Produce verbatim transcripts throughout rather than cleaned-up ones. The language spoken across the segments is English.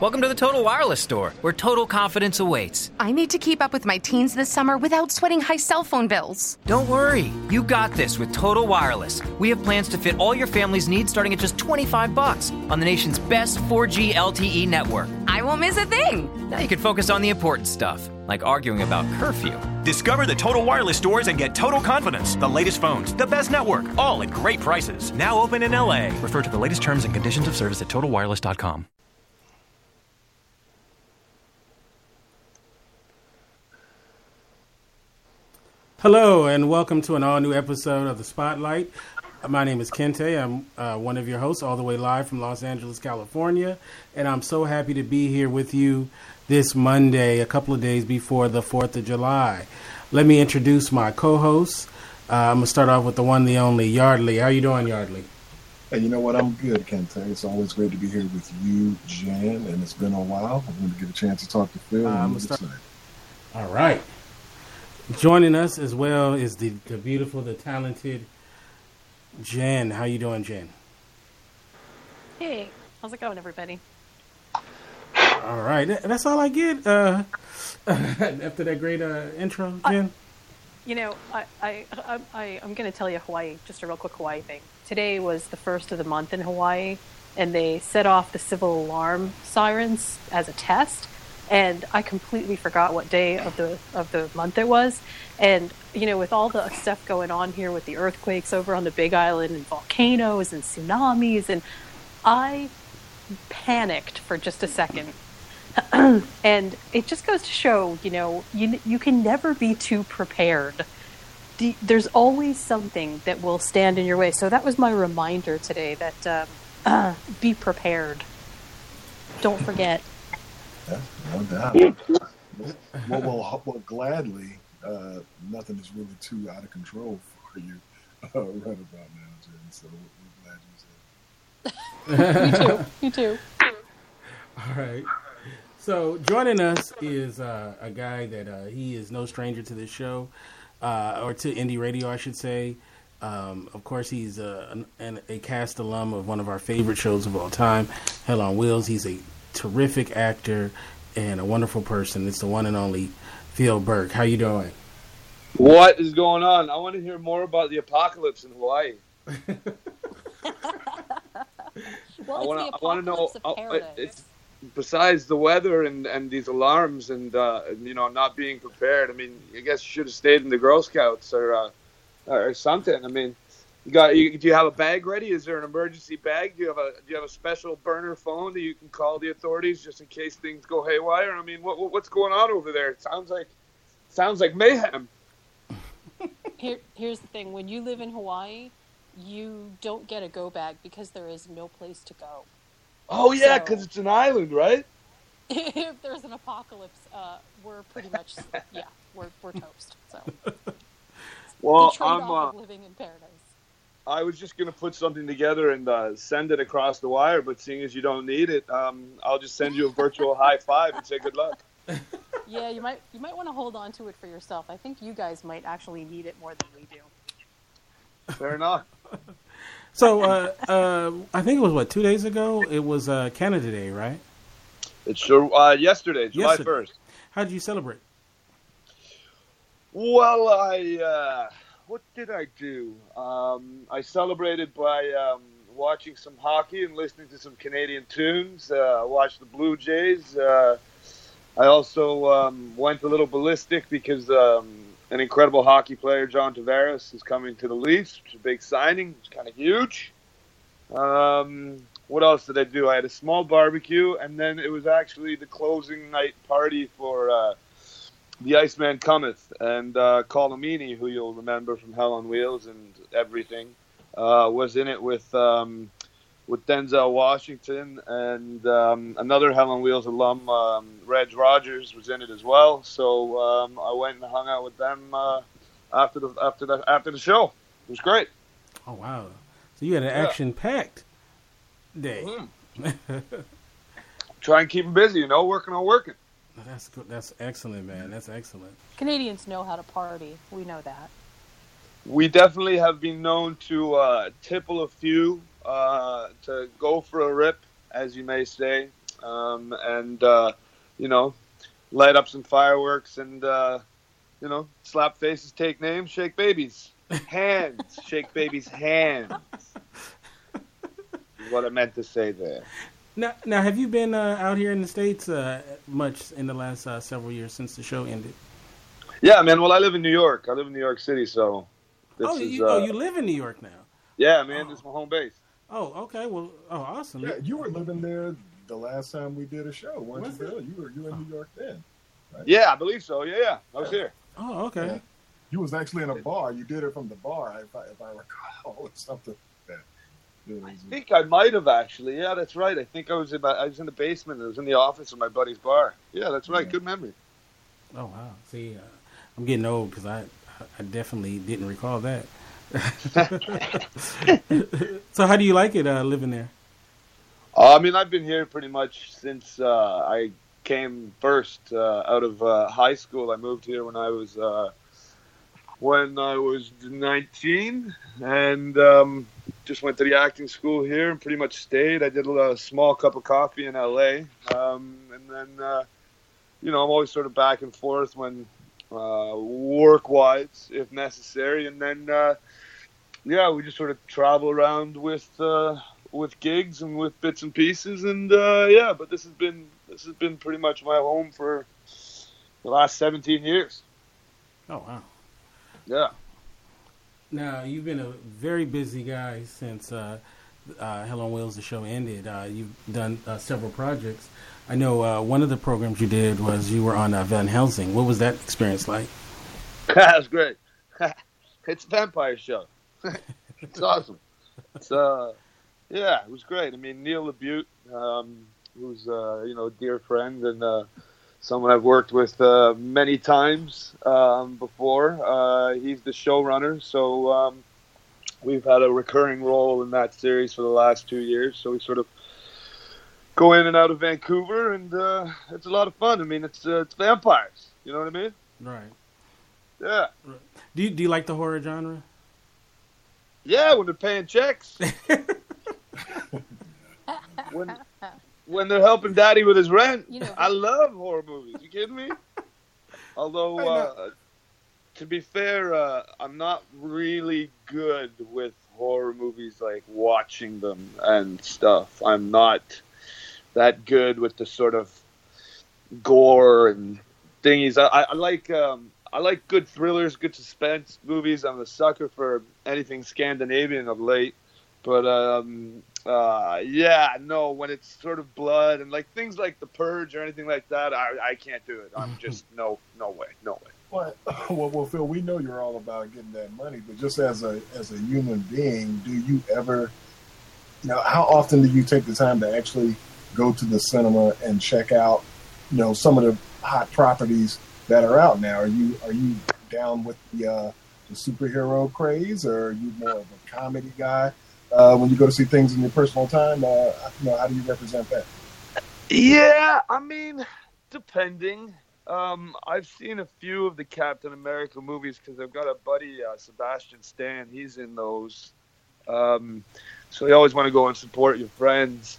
Welcome to the Total Wireless store, where total confidence awaits. I need to keep up with my teens this summer without sweating high cell phone bills. Don't worry. You got this with Total Wireless. We have plans to fit all your family's needs starting at just twenty-five bucks on the nation's best four G L T E network. I won't miss a thing. Now you can focus on the important stuff, like arguing about curfew. Discover the Total Wireless stores and get total confidence. The latest phones, the best network, all at great prices. Now open in L A. Refer to the latest terms and conditions of service at total wireless dot com. Hello, and welcome to an all-new episode of The Spotlight. My name is Kente. I'm uh, one of your hosts, all the way live from Los Angeles, California. And I'm so happy to be here with you this Monday, a couple of days before the fourth of July. Let me introduce my co-hosts. Uh, I'm going to start off with the one, the only, Yardley. How you doing, Yardley? Hey, you know what? I'm good, Kente. It's always great to be here with you, Jen, and it's been a while. I'm going to get a chance to talk to Phil. Uh, I'm start- all right. Joining us as well is the, the beautiful, the talented Jen. How you doing, Jen? Hey, how's it going, everybody? All right, that's all I get uh, after that great uh, intro, Jen. Uh, you know, I, I, I, I, I'm going to tell you Hawaii, just a real quick Hawaii thing. Today was the first of the month in Hawaii, and they set off the civil alarm sirens as a test. And I completely forgot what day of the of the month it was. And, you know, with all the stuff going on here with the earthquakes over on the Big Island and volcanoes and tsunamis, and I panicked for just a second. And it just goes to show, you know, you, you can never be too prepared. The, there's always something that will stand in your way. So that was my reminder today that uh, uh, be prepared. Don't forget. Yeah, no doubt. Well, well, well, gladly, uh, nothing is really too out of control for you uh, right about now, Jen. So we're glad you said. You too. You too. All right. So joining us is uh, a guy that uh, he is no stranger to this show, uh, or to indie radio, I should say. Um, of course, he's a, an, a cast alum of one of our favorite shows of all time, Hell on Wheels. He's a terrific actor and a wonderful person. It's the one and only Phil Burke. How you doing? What is going on? I want to hear more about the apocalypse in Hawaii. Well, I want to. I want to know. I, it's, besides the weather and, and these alarms and uh, you know, not being prepared. I mean, I guess you should have stayed in the Girl Scouts or uh, or something. I mean. You got, you, do you have a bag ready? Is there an emergency bag? Do you have a Do you have a special burner phone that you can call the authorities just in case things go haywire? I mean, what, what's going on over there? It sounds like sounds like mayhem. Here, here's the thing: when you live in Hawaii, you don't get a go bag because there is no place to go. Oh yeah, because so, it's an island, right? If there's an apocalypse, uh, we're pretty much yeah, we're we're toast. So, well, the trade-off of living in paradise. I was just going to put something together and uh, send it across the wire, but seeing as you don't need it, um, I'll just send you a virtual high five and say good luck. Yeah, you might you might want to hold on to it for yourself. I think you guys might actually need it more than we do. Fair enough. So uh, uh, I think it was, what, two days ago? It was uh, Canada Day, right? It's sure, uh, yesterday, July yesterday. first. How did you celebrate? Well, I... Uh... What did I do? Um, I celebrated by um, watching some hockey and listening to some Canadian tunes. Uh, I watched the Blue Jays. Uh, I also um, went a little ballistic because um, an incredible hockey player, John Tavares, is coming to the Leafs. It's a big signing. It's kind of huge. Um, what else did I do? I had a small barbecue, and then it was actually the closing night party for... Uh, The Iceman Cometh, and uh, Colomini, who you'll remember from Hell on Wheels and everything, uh, was in it with um, with Denzel Washington, and um, another Hell on Wheels alum, um, Reg Rogers, was in it as well. So um, I went and hung out with them uh, after the after the after the show. It was great. Oh wow! So you had an yeah. action-packed day. Mm-hmm. Try and keep them busy, you know, working on working. That's good. That's excellent, man. That's excellent. Canadians know how to party. We know that. We definitely have been known to uh, tipple a few, uh, to go for a rip, as you may say. um, and uh, you know, light up some fireworks and uh, you know, slap faces, take names, shake babies' hands, shake babies' hands. Is what I meant to say there. Now, now have you been uh, out here in the States uh, much in the last uh, several years since the show ended? Yeah, man. Well, I live in New York. I live in New York City, so. This oh, you, is, uh, oh, you live in New York now? Yeah, man. Oh. This is my home base. Oh, okay. Well, oh, awesome. Yeah, you were living there the last time we did a show, weren't was you, Bill? You were you were in New York then, right? Yeah, I believe so. Yeah, yeah. I was here. Oh, okay. Yeah. You was actually in a bar. You did it from the bar, if I, if I recall, or something. I think I might have actually. Yeah, that's right. I think I was in my, I was in the basement. I was in the office of my buddy's bar. Yeah, that's right. Yeah. Good memory. Oh wow! See, uh, I'm getting old because I I definitely didn't recall that. So how do you like it uh, living there? Uh, I mean, I've been here pretty much since uh, I came first uh, out of uh, high school. I moved here when I was uh, when I was nineteen, and. Um, Just went to the acting school here and pretty much stayed. I did a, a small cup of coffee in L A. Um, and then, uh, you know, I'm always sort of back and forth when uh, work-wise, if necessary. And then, uh, yeah, we just sort of travel around with uh, with gigs and with bits and pieces. And, uh, yeah, but this has been this has been pretty much my home for the last seventeen years. Oh, wow. Yeah. Now, you've been a very busy guy since uh, uh, Hell on Wheels, the show, ended. Uh, you've done uh, several projects. I know uh, one of the programs you did was you were on uh, Van Helsing. What was that experience like? That was great. It's a vampire show. It's awesome. It's, uh, yeah, it was great. I mean, Neil LaButte, um, who's uh, you know, a dear friend and uh, someone I've worked with uh, many times um, before. Uh, he's the showrunner, so um, we've had a recurring role in that series for the last two years. So we sort of go in and out of Vancouver, and uh, it's a lot of fun. I mean, it's uh, it's vampires. You know what I mean? Right. Yeah. Right. Do you do you like the horror genre? Yeah, when they're paying checks. when. When they're helping Daddy with his rent, you know. I love horror movies. You kidding me? Although, uh, to be fair, uh, I'm not really good with horror movies, like watching them and stuff. I'm not that good with the sort of gore and thingies. I, I like um, I like good thrillers, good suspense movies. I'm a sucker for anything Scandinavian of late, but. Um, Uh, yeah, no, when it's sort of blood and like things like The Purge or anything like that, I, I can't do it. I'm just, no, no way, no way. Well, well, well, Phil, we know you're all about getting that money, but just as a, as a human being, do you ever, you know, how often do you take the time to actually go to the cinema and check out, you know, some of the hot properties that are out now? Are you, are you down with the, uh, the superhero craze, or are you more of a comedy guy? Uh, when you go to see things in your personal time, uh, you know, how do you represent that? Yeah, I mean, depending. Um, I've seen a few of the Captain America movies because I've got a buddy, uh, Sebastian Stan. He's in those. Um, so you always want to go and support your friends.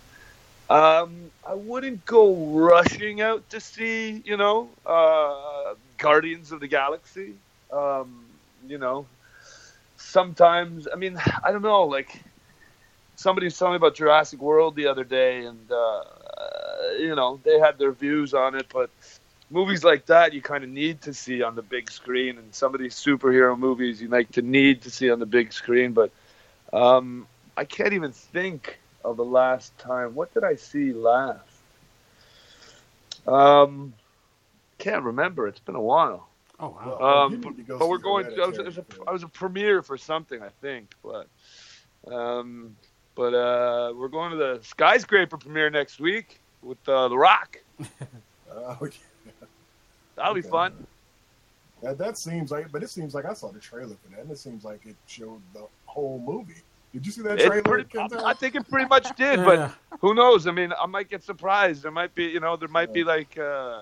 Um, I wouldn't go rushing out to see, you know, uh, Guardians of the Galaxy, um, you know. Sometimes, I mean, I don't know, like... Somebody was telling me about Jurassic World the other day, and, uh, you know, they had their views on it, but movies like that you kind of need to see on the big screen, and some of these superhero movies you like to need to see on the big screen, but um, I can't even think of the last time. What did I see last? Um, can't remember. It's been a while. Oh, wow. Um, well, but, but we're going, I was, I, was a, I was a premiere for something, I think, but... Um, But uh, we're going to the Skyscraper premiere next week with uh, The Rock. Oh, yeah. That'll okay. be fun. That, that seems like, but it seems like I saw the trailer for that, and it seems like it showed the whole movie. Did you see that trailer? Pretty, I, I think it pretty much did, but who knows? I mean, I might get surprised. There might be, you know, there might yeah. be like uh,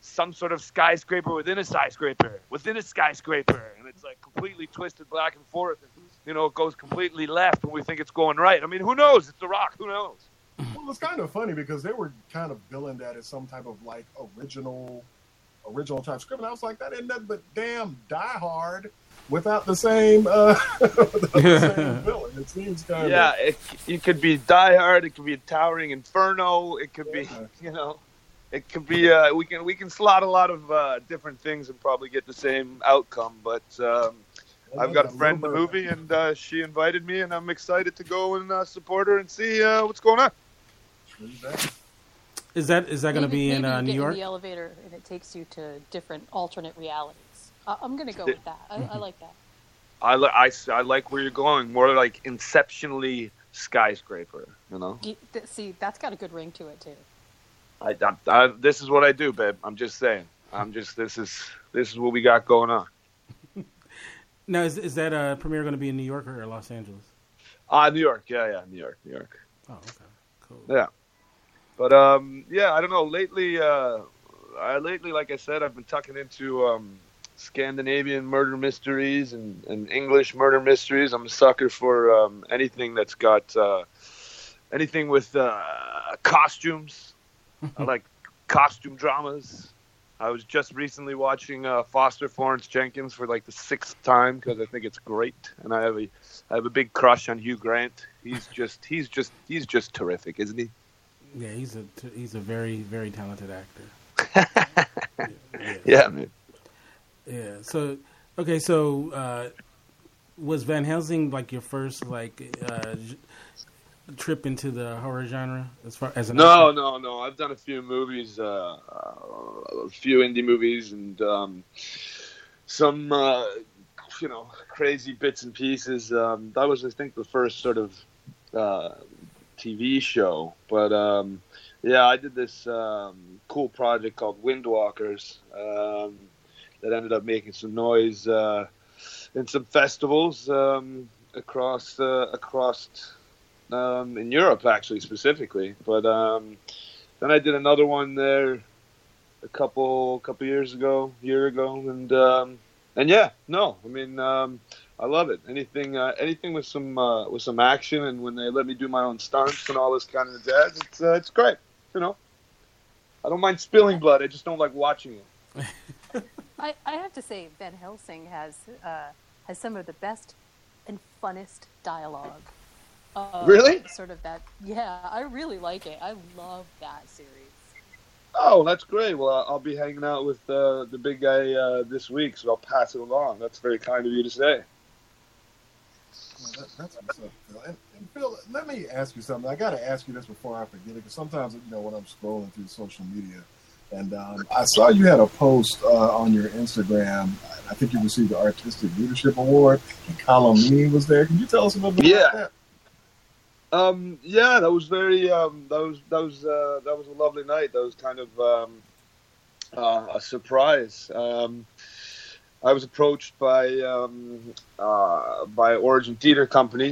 some sort of skyscraper within a skyscraper, within a skyscraper, and it's like completely twisted back and forth. You know, it goes completely left when we think it's going right. I mean, who knows? It's The Rock. Who knows? Well, was kind of funny because they were kind of billing that as some type of like original, original type script. And I was like, that ain't nothing but damn Die Hard without the same, uh, without the same villain. It seems kind of. Yeah, it, it could be Die Hard. It could be a Towering Inferno. It could yeah. be, you know, it could be. Uh, we can we can slot a lot of uh, different things and probably get the same outcome, but. Um, I've got a friend in the movie, and uh, she invited me, and I'm excited to go and uh, support her and see uh, what's going on. Is that is that going to be in uh, New York? You get in the elevator, and it takes you to different alternate realities. I- I'm going to go with that. I, I like that. I, li- I, I like where you're going. More like inceptionally Skyscraper, you know? You, th- see, that's got a good ring to it, too. I, I, I, this is what I do, babe. I'm just saying. I'm just. This is this is what we got going on. Now, is is that uh, premiere going to be in New York or Los Angeles? Ah, uh, New York. Yeah, yeah, New York, New York. Oh, okay, cool. Yeah, but um, yeah, I don't know. Lately, uh, I lately, like I said, I've been tucking into um, Scandinavian murder mysteries and, and English murder mysteries. I'm a sucker for um, anything that's got uh, anything with uh, costumes. I like costume dramas. I was just recently watching uh, Foster Florence Jenkins for like the sixth time because I think it's great, and I have a I have a big crush on Hugh Grant. He's just he's just he's just terrific, isn't he? Yeah, he's a he's a very very talented actor. yeah, yeah. yeah, man. Yeah. So okay, so uh, was Van Helsing like your first like uh, trip into the horror genre as far as an no actor? no no I've done a few movies uh, a few indie movies and um, some uh, you know crazy bits and pieces. Um, that was I think the first sort of uh, T V show, but um, yeah I did this um, cool project called Windwalkers um, that ended up making some noise uh, in some festivals um, across uh, across Um, in Europe, actually, specifically. But um, then I did another one there a couple couple years ago, year ago, and um, and yeah, no, I mean, um, I love it. Anything, uh, anything with some uh, with some action, and when they let me do my own stunts and all this kind of jazz, it's uh, it's great. You know, I don't mind spilling blood. I just don't like watching it. I, I have to say, Van Helsing has uh, has some of the best and funnest dialogue. Uh, really? Sort of that. Yeah, I really like it. I love that series. Oh, that's great. Well, I'll be hanging out with uh, the big guy uh, this week, so I'll pass it along. That's very kind of you to say. Well, that, that's what's up, Phil. And, and Phil, let me ask you something. I got to ask you this before I forget it, because sometimes, you know, when I'm scrolling through social media, and um, I saw you had a post uh, on your Instagram. I think you received the Artistic Leadership Award, and Colomini was there. Can you tell us a little bit yeah. about that? Um, yeah, that was very, um, that was, that was, uh, that was a lovely night. That was kind of, um, uh, a surprise. Um, I was approached by, um, uh, by Origin Theater Company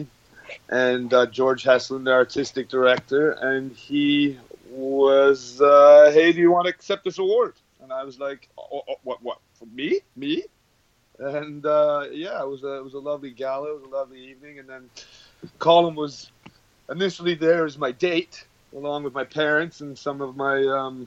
and, uh, George Heslin, the artistic director. And he was, uh, hey, do you want to accept this award? And I was like, oh, oh, what, what, for me, me? And, uh, yeah, it was a, it was a lovely gala. It was a lovely evening. And then Colin was initially there as my date, along with my parents and some of my um,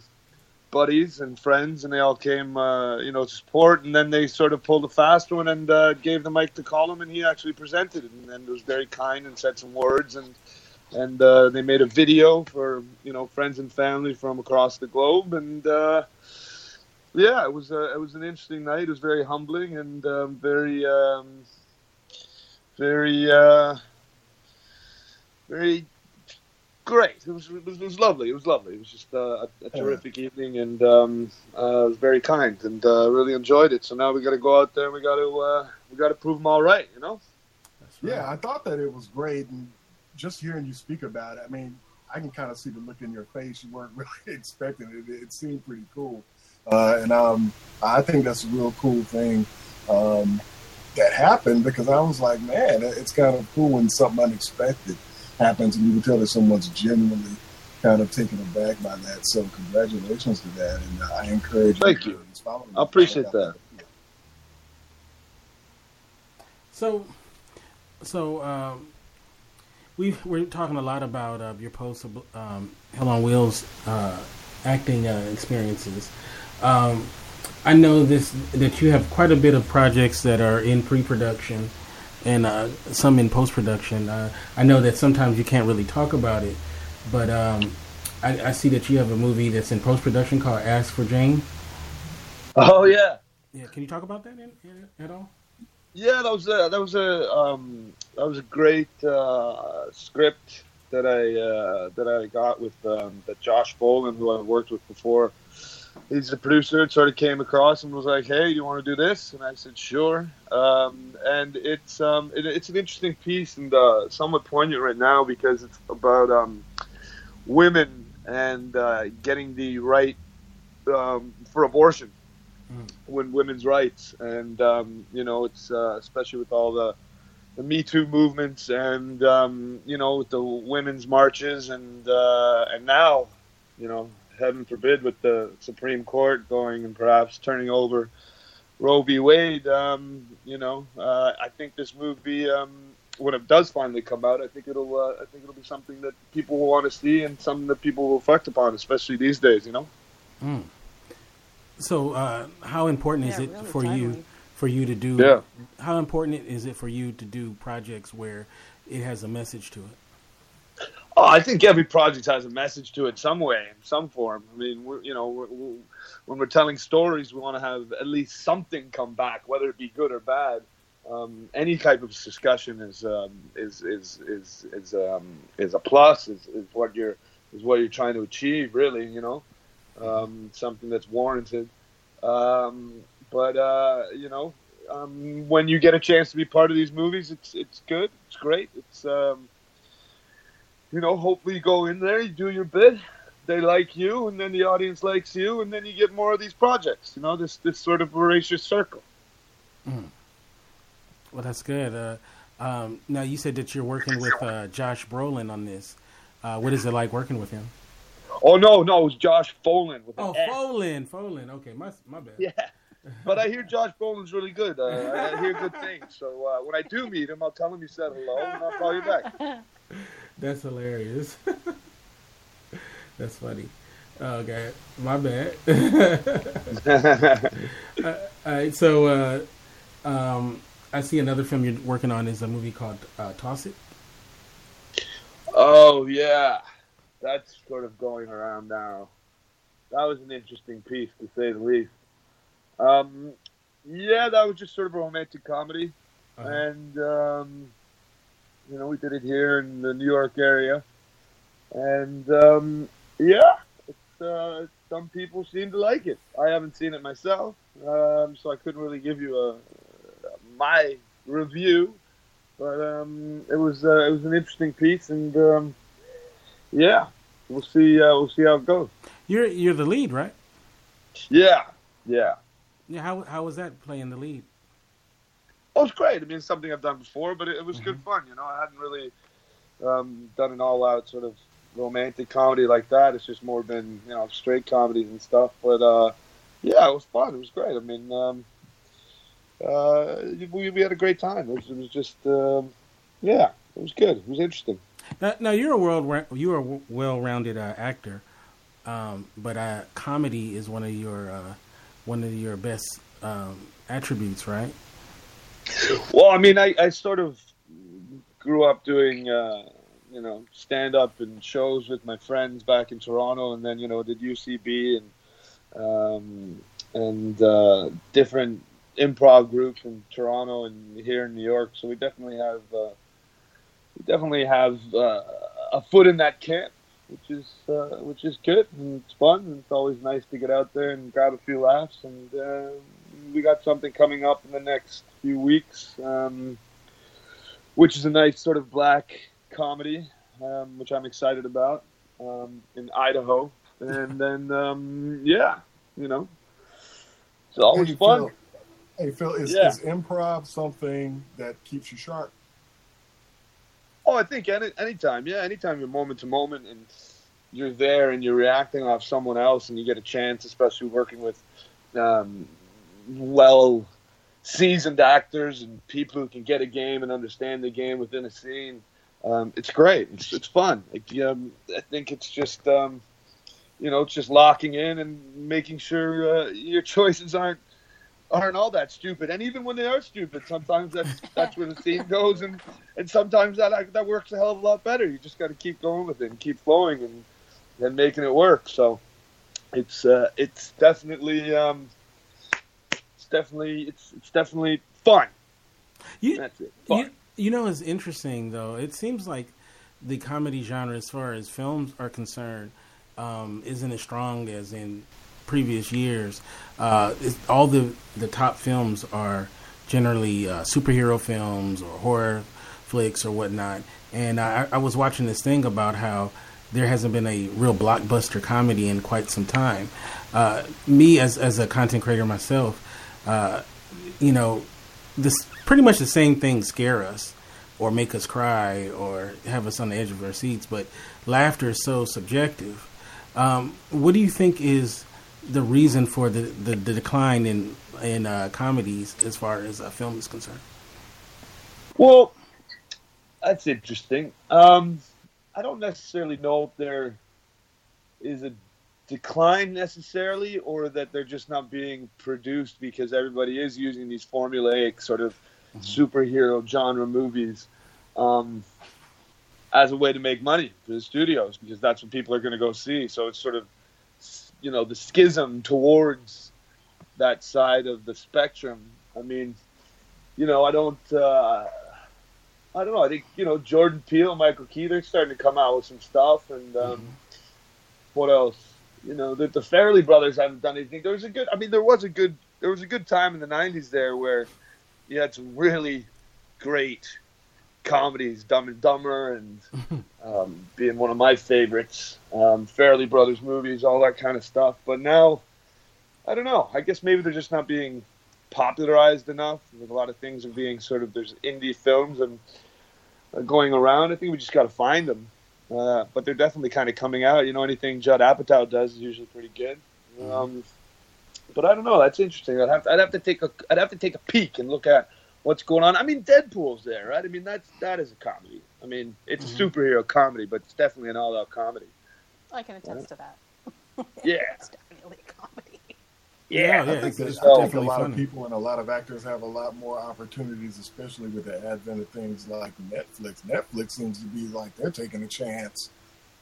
buddies and friends, and they all came, uh, you know, to support. And then they sort of pulled a fast one and uh, gave the mic to Colin, and he actually presented it, and, and was very kind and said some words. And and uh, they made a video for you know friends and family from across the globe. And uh, yeah, it was a, it was an interesting night. It was very humbling and um, very um, very. Uh, Very great. It was, it was it was lovely. It was lovely. It was just uh, a, a terrific yeah. evening, and um, uh, it was very kind, and uh, really enjoyed it. So now we got to go out there. And we got to uh, we got to prove them all right. You know. That's right. Yeah, I thought that it was great, and just hearing you speak about it, I mean, I can kind of see the look in your face. You weren't really expecting it. It, it seemed pretty cool, uh, and um, I think that's a real cool thing. Um, that happened because I was like, man, it's kind of cool when something unexpected happens, and you can tell that someone's genuinely kind of taken aback by that. So congratulations to that, and uh, I encourage you. Thank you. you. I appreciate that. that. So, so um, we we're talking a lot about uh, your post um, Hell on Wheels uh, acting uh, experiences. Um, I know this that you have quite a bit of projects that are in pre-production and uh, some in post-production. Uh, I know that sometimes you can't really talk about it, but um, I, I see that you have a movie that's in post-production called Ask for Jane. Oh yeah. Yeah, can you talk about that in, in, at all? Yeah, that was a, that was a um, that was a great uh, script that I uh, that I got with um, that Josh Brolin, who I've worked with before. He's the producer. It sort of came across and was like, "Hey, you want to do this?" And I said, "Sure." Um, and it's um, it, it's an interesting piece and uh, somewhat poignant right now because it's about um, women and uh, getting the right um, for abortion. When women's rights and um, you know it's uh, especially with all the the Me Too movements and um, you know with the women's marches and uh, and now you know heaven forbid with the Supreme Court going and perhaps turning over Roe v. Wade um, you know uh, I think this movie um, when it does finally come out I think it'll uh, I think it'll be something that people will want to see and something that people will reflect upon, especially these days, you know. Mm. So, uh, how important yeah, is it really for timely. you, for you to do? Yeah. How important is it for you to do projects where it has a message to it? Oh, I think every project has a message to it, some way, in some form. I mean, we're, you know, we're, we're, when we're telling stories, we want to have at least something come back, whether it be good or bad. Um, any type of discussion is um, is is is is um, is a plus. Is, is what you're is what you're trying to achieve, really, you know. Um, something that's warranted. Um, but, uh, you know, um, when you get a chance to be part of these movies, it's it's good. It's great. It's, um, you know, hopefully you go in there, you do your bit. They like you, and then the audience likes you, and then you get more of these projects. You know, this, this sort of voracious circle. Mm. Well, that's good. Uh, um, now, you said that you're working with uh, Josh Brolin on this. Uh, what is it like working with him? Oh, no, no, it was Josh Brolin. With oh, Brolin, Brolin. Okay, my my bad. Yeah, but I hear Josh Brolin's really good. Uh, I hear good things. So uh, when I do meet him, I'll tell him you said hello, and I'll call you back. That's hilarious. That's funny. Oh, God, my bad. uh, all right, so uh, um, I see another film you're working on is a movie called uh, Toss It. Oh, yeah. That's sort of going around now. That was an interesting piece, to say the least. Um, yeah, that was just sort of a romantic comedy. Uh-huh. And, um, you know, we did it here in the New York area. And, um, yeah, it's, uh, some people seem to like it. I haven't seen it myself, um, so I couldn't really give you a, my review. But um, it was uh, it was an interesting piece, and... Um, Yeah, we'll see. Uh, we'll see how it goes. You're you're the lead, right? Yeah, yeah. Yeah. How how was that playing the lead? Oh, it's great. I mean, it's something I've done before, but it, it was mm-hmm. good fun. You know, I hadn't really um, done an all-out sort of romantic comedy like that. It's just more been you know straight comedies and stuff. But uh, yeah, it was fun. It was great. I mean, um, uh, we we had a great time. It was, it was just um, yeah, it was good. It was interesting. Now, now you're a world you're a well-rounded uh, actor, um, but uh, comedy is one of your uh, one of your best um, attributes, right? Well, I mean, I, I sort of grew up doing uh, you know stand-up and shows with my friends back in Toronto, and then you know did U C B and um, and uh, different improv groups in Toronto and here in New York. So we definitely have. Uh, We definitely have uh, a foot in that camp, which is uh, which is good and it's fun. And it's always nice to get out there and grab a few laughs. And uh, we got something coming up in the next few weeks, um, which is a nice sort of black comedy, um, which I'm excited about um, in Idaho. And then um, yeah, you know, it's always hey, fun. Phil, hey Phil, is, yeah. is improv something that keeps you sharp? Oh, I think any anytime, yeah, anytime you're moment to moment and you're there and you're reacting off someone else and you get a chance, especially working with um, well-seasoned actors and people who can get a game and understand the game within a scene, um, it's great. It's, it's fun. Like, um, I think it's just, um, you know, it's just locking in and making sure uh, your choices aren't aren't all that stupid. And even when they are stupid, sometimes that's, that's where the theme goes. And, and sometimes that that works a hell of a lot better. You just got to keep going with it and keep flowing and, and making it work. So it's uh, it's definitely um, it's definitely it's it's definitely fun. You, that's it. Fun. You, you know, it's interesting, though. It seems like the comedy genre, as far as films are concerned, um, isn't as strong as in previous years. Uh, all the, the top films are generally uh, superhero films or horror flicks or whatnot. And I, I was watching this thing about how there hasn't been a real blockbuster comedy in quite some time. Uh, me, as as a content creator myself, uh, you know, this pretty much the same things scare us or make us cry or have us on the edge of our seats, but laughter is so subjective. Um, what do you think is the reason for the, the, the decline in, in uh, comedies as far as uh, film is concerned? Well, that's interesting. Um, I don't necessarily know if there is a decline necessarily, or that they're just not being produced because everybody is using these formulaic sort of mm-hmm. superhero genre movies um, as a way to make money for the studios, because that's what people are going to go see. So it's sort of, you know, the schism towards that side of the spectrum. I mean, you know, I don't, uh, I don't know. I think, you know, Jordan Peele, Michael Keaton are starting to come out with some stuff. And um, mm-hmm. what else? You know, the, the Farrelly Brothers haven't done anything. There was a good, I mean, there was a good, there was a good time in the nineties there where you had some really great comedies, Dumb and Dumber, and um, being one of my favorites, um, Farrelly Brothers movies, all that kind of stuff. But now, I don't know. I guess maybe they're just not being popularized enough. I mean, a lot of things are being sort of, there's indie films and uh, going around. I think we just got to find them. Uh, but they're definitely kind of coming out. You know, anything Judd Apatow does is usually pretty good. Um, but I don't know. That's interesting. I'd have to, I'd have to take a I'd have to take a peek and look at what's going on. I mean, Deadpool's there, right? I mean, that's that is a comedy. I mean, it's mm-hmm. a superhero comedy, but it's definitely an all-out comedy. I can attest yeah. to that. Yeah, it's definitely a comedy. Yeah, yeah, yeah I think, it's I think a lot funny. of people and a lot of actors have a lot more opportunities, especially with the advent of things like Netflix. Netflix seems to be like they're taking a chance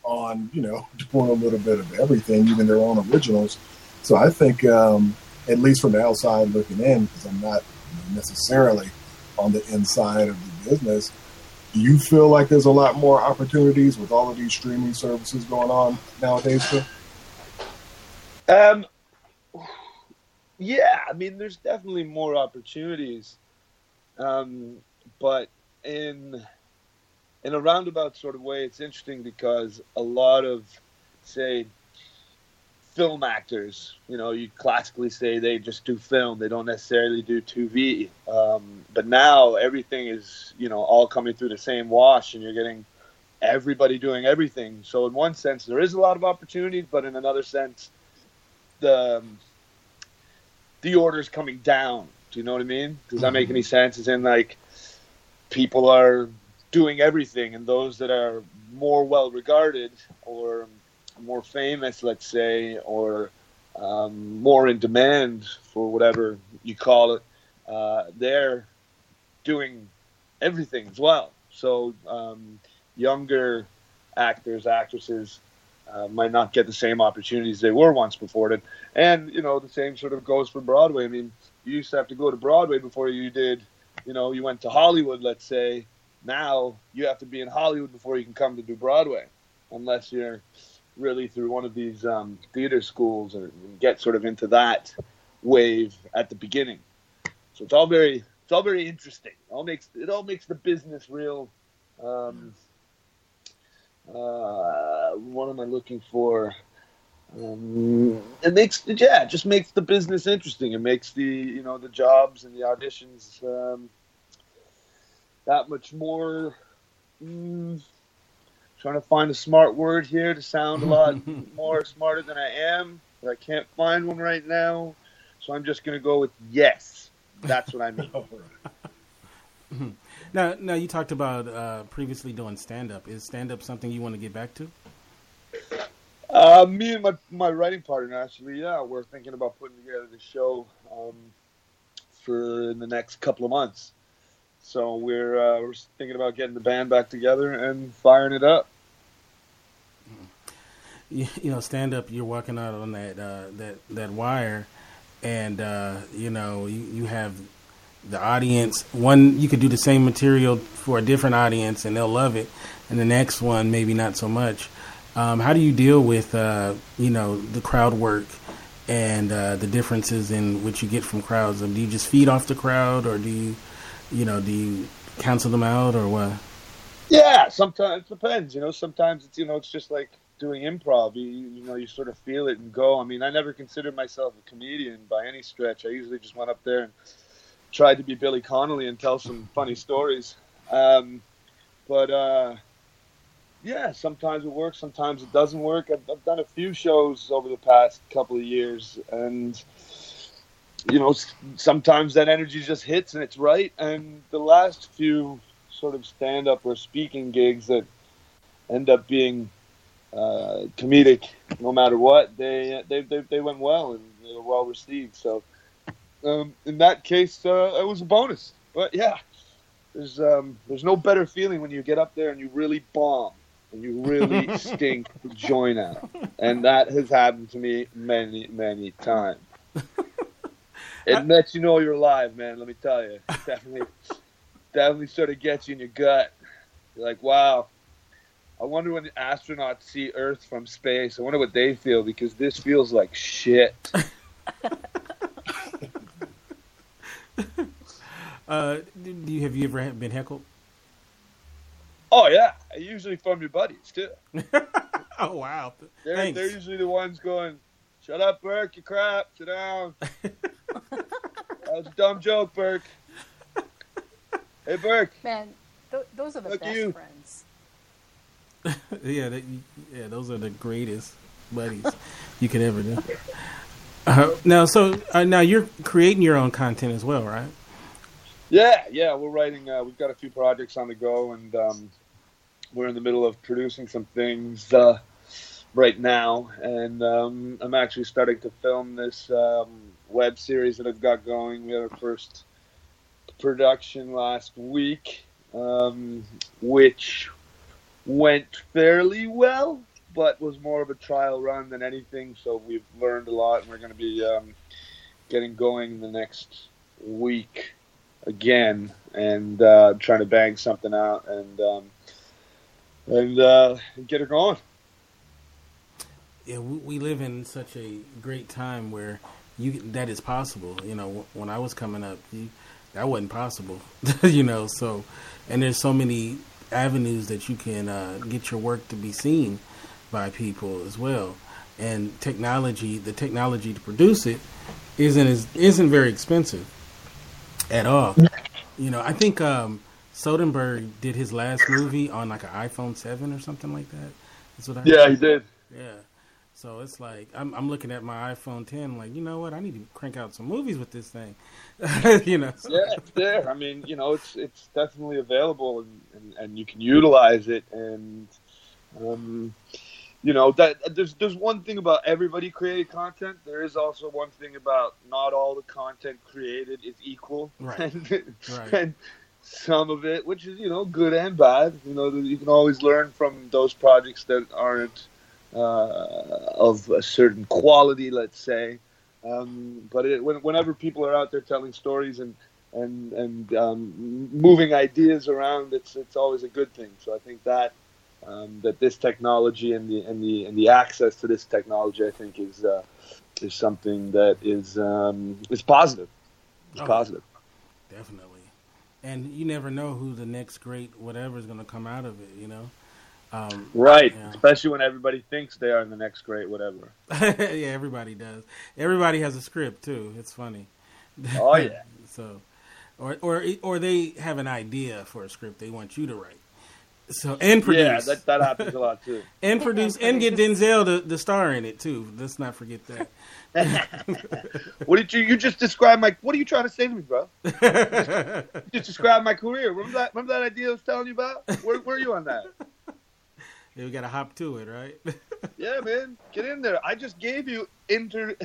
on, you know, doing a little bit of everything, even their own originals. So I think, um, at least from the outside looking in, because I'm not necessarily on the inside of the business, do you feel like there's a lot more opportunities with all of these streaming services going on nowadays, Phil? Um. Yeah, I mean, there's definitely more opportunities, um, but in in a roundabout sort of way, it's interesting because a lot of, say, film actors, you know, you classically say they just do film, they don't necessarily do T V, um, but now everything is, you know, all coming through the same wash, and you're getting everybody doing everything. So in one sense, there is a lot of opportunities, but in another sense, the... Um, the order's coming down. Do you know what I mean? Does that make any sense? As in, like, people are doing everything, and those that are more well-regarded or more famous, let's say, or um, more in demand for whatever you call it, uh, they're doing everything as well. So um, younger actors, actresses, Uh, might not get the same opportunities they were once before. And, and, you know, the same sort of goes for Broadway. I mean, you used to have to go to Broadway before you did, you know, you went to Hollywood, let's say. Now you have to be in Hollywood before you can come to do Broadway, unless you're really through one of these um, theater schools or get sort of into that wave at the beginning. So it's all very, it's all very interesting. It all makes, it all makes the business real, um, Uh, what am I looking for? Um, it makes, yeah, it just makes the business interesting. It makes the, you know, the jobs and the auditions um, that much more. Mm, trying to find a smart word here to sound a lot more smarter than I am, but I can't find one right now. So I'm just going to go with yes. That's what I mean. Now, now you talked about uh, previously doing stand-up. Is stand-up something you want to get back to? Uh, me and my, my writing partner, actually, yeah, we're thinking about putting together the show um, for the next couple of months. So we're uh, we're thinking about getting the band back together and firing it up. You, you know, stand up. You're walking out on that uh, that that wire, and uh, you know you, you have the audience. One, you could do the same material for a different audience, and they'll love it. And the next one, maybe not so much. Um, how do you deal with uh, you know the crowd work and uh, the differences in what you get from crowds? I mean, do you just feed off the crowd, or do you? You know, do you cancel them out or what? Yeah, sometimes it depends. You know, sometimes it's you know it's just like doing improv. You, you know, you sort of feel it and go. I mean, I never considered myself a comedian by any stretch. I usually just went up there and tried to be Billy Connolly and tell some funny stories. Um, but uh, yeah, sometimes it works, sometimes it doesn't work. I've, I've done a few shows over the past couple of years, and you know, sometimes that energy just hits and it's right. And the last few sort of stand-up or speaking gigs that end up being uh, comedic, no matter what, they, they they they went well and they were well received. So um, in that case, uh, it was a bonus. But yeah, there's um, there's no better feeling when you get up there and you really bomb and you really stink the joint out. And that has happened to me many, many times. It lets you know you're alive, man. Let me tell you, it definitely, definitely sort of gets you in your gut. You're like, wow, I wonder when the astronauts see Earth from space. I wonder what they feel because this feels like shit. uh, do you have you ever been heckled? Oh yeah, usually from your buddies too. Oh wow, they're Thanks. they're usually the ones going, "Shut up, Burke, you crap, sit down." That was a dumb joke, Burke. Hey, Burke. Man, th- those are the Look best you. friends. yeah, that, yeah, those are the greatest buddies you could ever do. Uh, now, so uh, now you're creating your own content as well, right? Yeah, yeah, we're writing. Uh, we've got a few projects on the go, and um, we're in the middle of producing some things uh, right now. And um, I'm actually starting to film this. Um, web series that I've got going. We had our first production last week, um, which went fairly well, but was more of a trial run than anything. So we've learned a lot, and we're going to be um, getting going the next week again and uh, trying to bang something out and um, and uh, get it going. Yeah, we live in such a great time where You, that is possible. You know, when I was coming up, you, that wasn't possible, you know, so, and there's so many avenues that you can uh, get your work to be seen by people as well. And technology, the technology to produce it isn't, as, isn't very expensive at all. You know, I think um, Soderbergh did his last movie on like an iPhone seven or something like that. That's what I Yeah, heard. He did. Yeah. So it's like, I'm, I'm looking at my iPhone ten, I'm like, you know what, I need to crank out some movies with this thing, you know. So. Yeah, it's there. I mean, you know, it's it's definitely available, and, and, and you can utilize it. And, um, you know, that there's, there's one thing about everybody creating content. There is also one thing about not all the content created is equal. Right, and, right. And some of it, which is, you know, good and bad. You know, you can always learn from those projects that aren't Uh, of a certain quality, let's say. Um, but it, when, whenever people are out there telling stories and and and um, moving ideas around, it's it's always a good thing. So I think that um, that this technology and the and the and the access to this technology, I think, is uh, is something that is um, is positive. It's oh, positive, definitely. And you never know who the next great whatever is going to come out of it, you know. Um, right, yeah. Especially when everybody thinks they are in the next grade, whatever. Yeah, everybody does. Everybody has a script too. It's funny. Oh yeah. So, or or or they have an idea for a script they want you to write. So and produce. Yeah, that, that happens a lot too. And produce and get Denzel to, to star in it too. Let's not forget that. What did you you just describe my what are you trying to say to me, bro? You just, just describe my career. Remember that remember that idea I was telling you about? Where where are you on that? Yeah, we gotta hop to it, right? Yeah, man. Get in there. I just gave you inter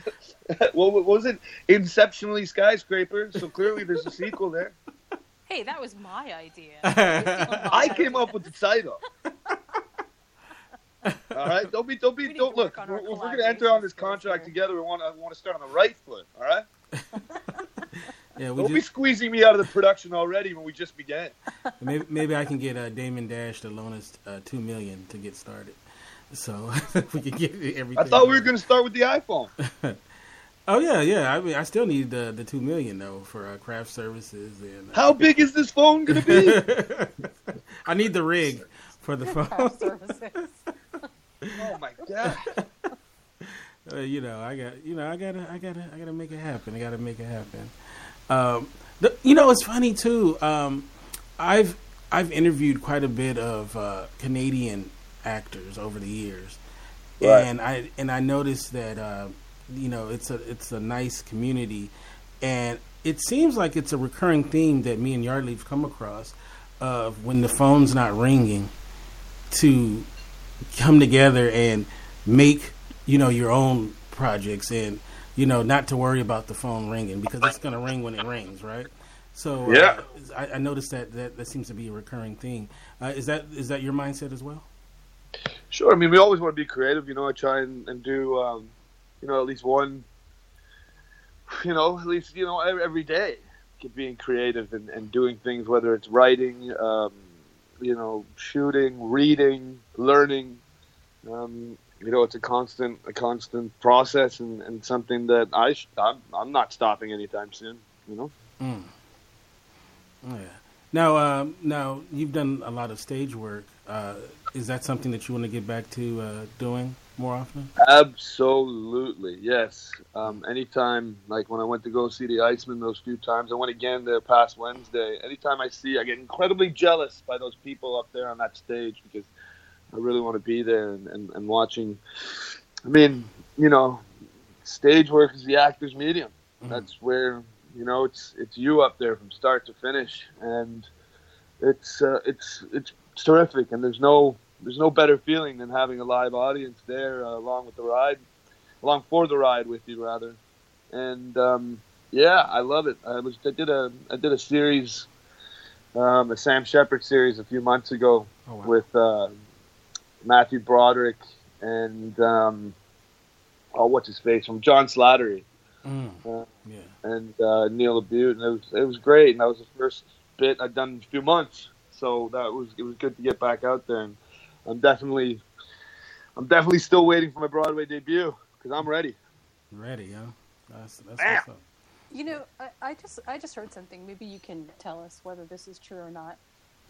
what was it? Inceptionally Skyscraper, so clearly there's a sequel there. Hey, that was my idea. I came up with the title. All right, don't be, don't be, we don't look. We're, we're going to enter on this contract together. We want to, want to start on the right foot. All right. Yeah, we don't just... be squeezing me out of the production already when we just began. Maybe, maybe I can get uh, Damon Dash to loan us uh, two million to get started, so we can get everything. I thought we were going to start with the iPhone. Oh yeah, yeah. I mean, I still need the the two million though for uh, craft services and. Uh, How big is this phone going to be? I need the rig for the phone. Craft services. Oh my god! uh, you know, I got, you know, I gotta, I gotta, I gotta make it happen. I gotta make it happen. Um, the, you know, it's funny too. Um, I've I've interviewed quite a bit of uh, Canadian actors over the years, right. and I and I noticed that uh, you know it's a it's a nice community, and it seems like it's a recurring theme that me and Yardley have come across of when the phone's not ringing to. Come together and make, you know, your own projects and, you know, not to worry about the phone ringing because it's going to ring when it rings, right? So yeah. uh, I, I noticed that, that that seems to be a recurring thing. Uh, is that is that your mindset as well? Sure. I mean, we always want to be creative, you know, I try and, and do, um, you know, at least one, you know, at least, you know, every, every day being creative and, and doing things, whether it's writing, um, you know, shooting, reading, learning, um, you know, it's a constant, a constant process and, and something that I, sh- I'm, I'm not stopping anytime soon, you know? Mm. Oh, yeah. Now, um, now you've done a lot of stage work. Uh, is that something that you want to get back to, uh, doing more often? Absolutely. Yes. Um, anytime, like when I went to go see the Iceman those few times, I went again the past Wednesday. Anytime I see, I get incredibly jealous by those people up there on that stage because I really want to be there and, and, and watching. I mean, you know, stage work is the actor's medium. Mm-hmm. That's where, you know, it's, it's you up there from start to finish. And it's, uh, it's, it's, it's terrific. And there's no, there's no better feeling than having a live audience there uh, along with the ride, along for the ride with you rather. And, um, yeah, I love it. I was, I did a, I did a series, um, a Sam Shepard series a few months ago oh, wow. with, uh, Matthew Broderick and, um, oh, what's his face from John Slattery mm, uh, yeah. and, uh, Neil LaButte. And it was, it was great. And that was the first bit I'd done in a few months. So that was, it was good to get back out there. And I'm definitely, I'm definitely still waiting for my Broadway debut because I'm ready. Ready, huh? That's, that's what's up. You know, I, I just, I just heard something. Maybe you can tell us whether this is true or not.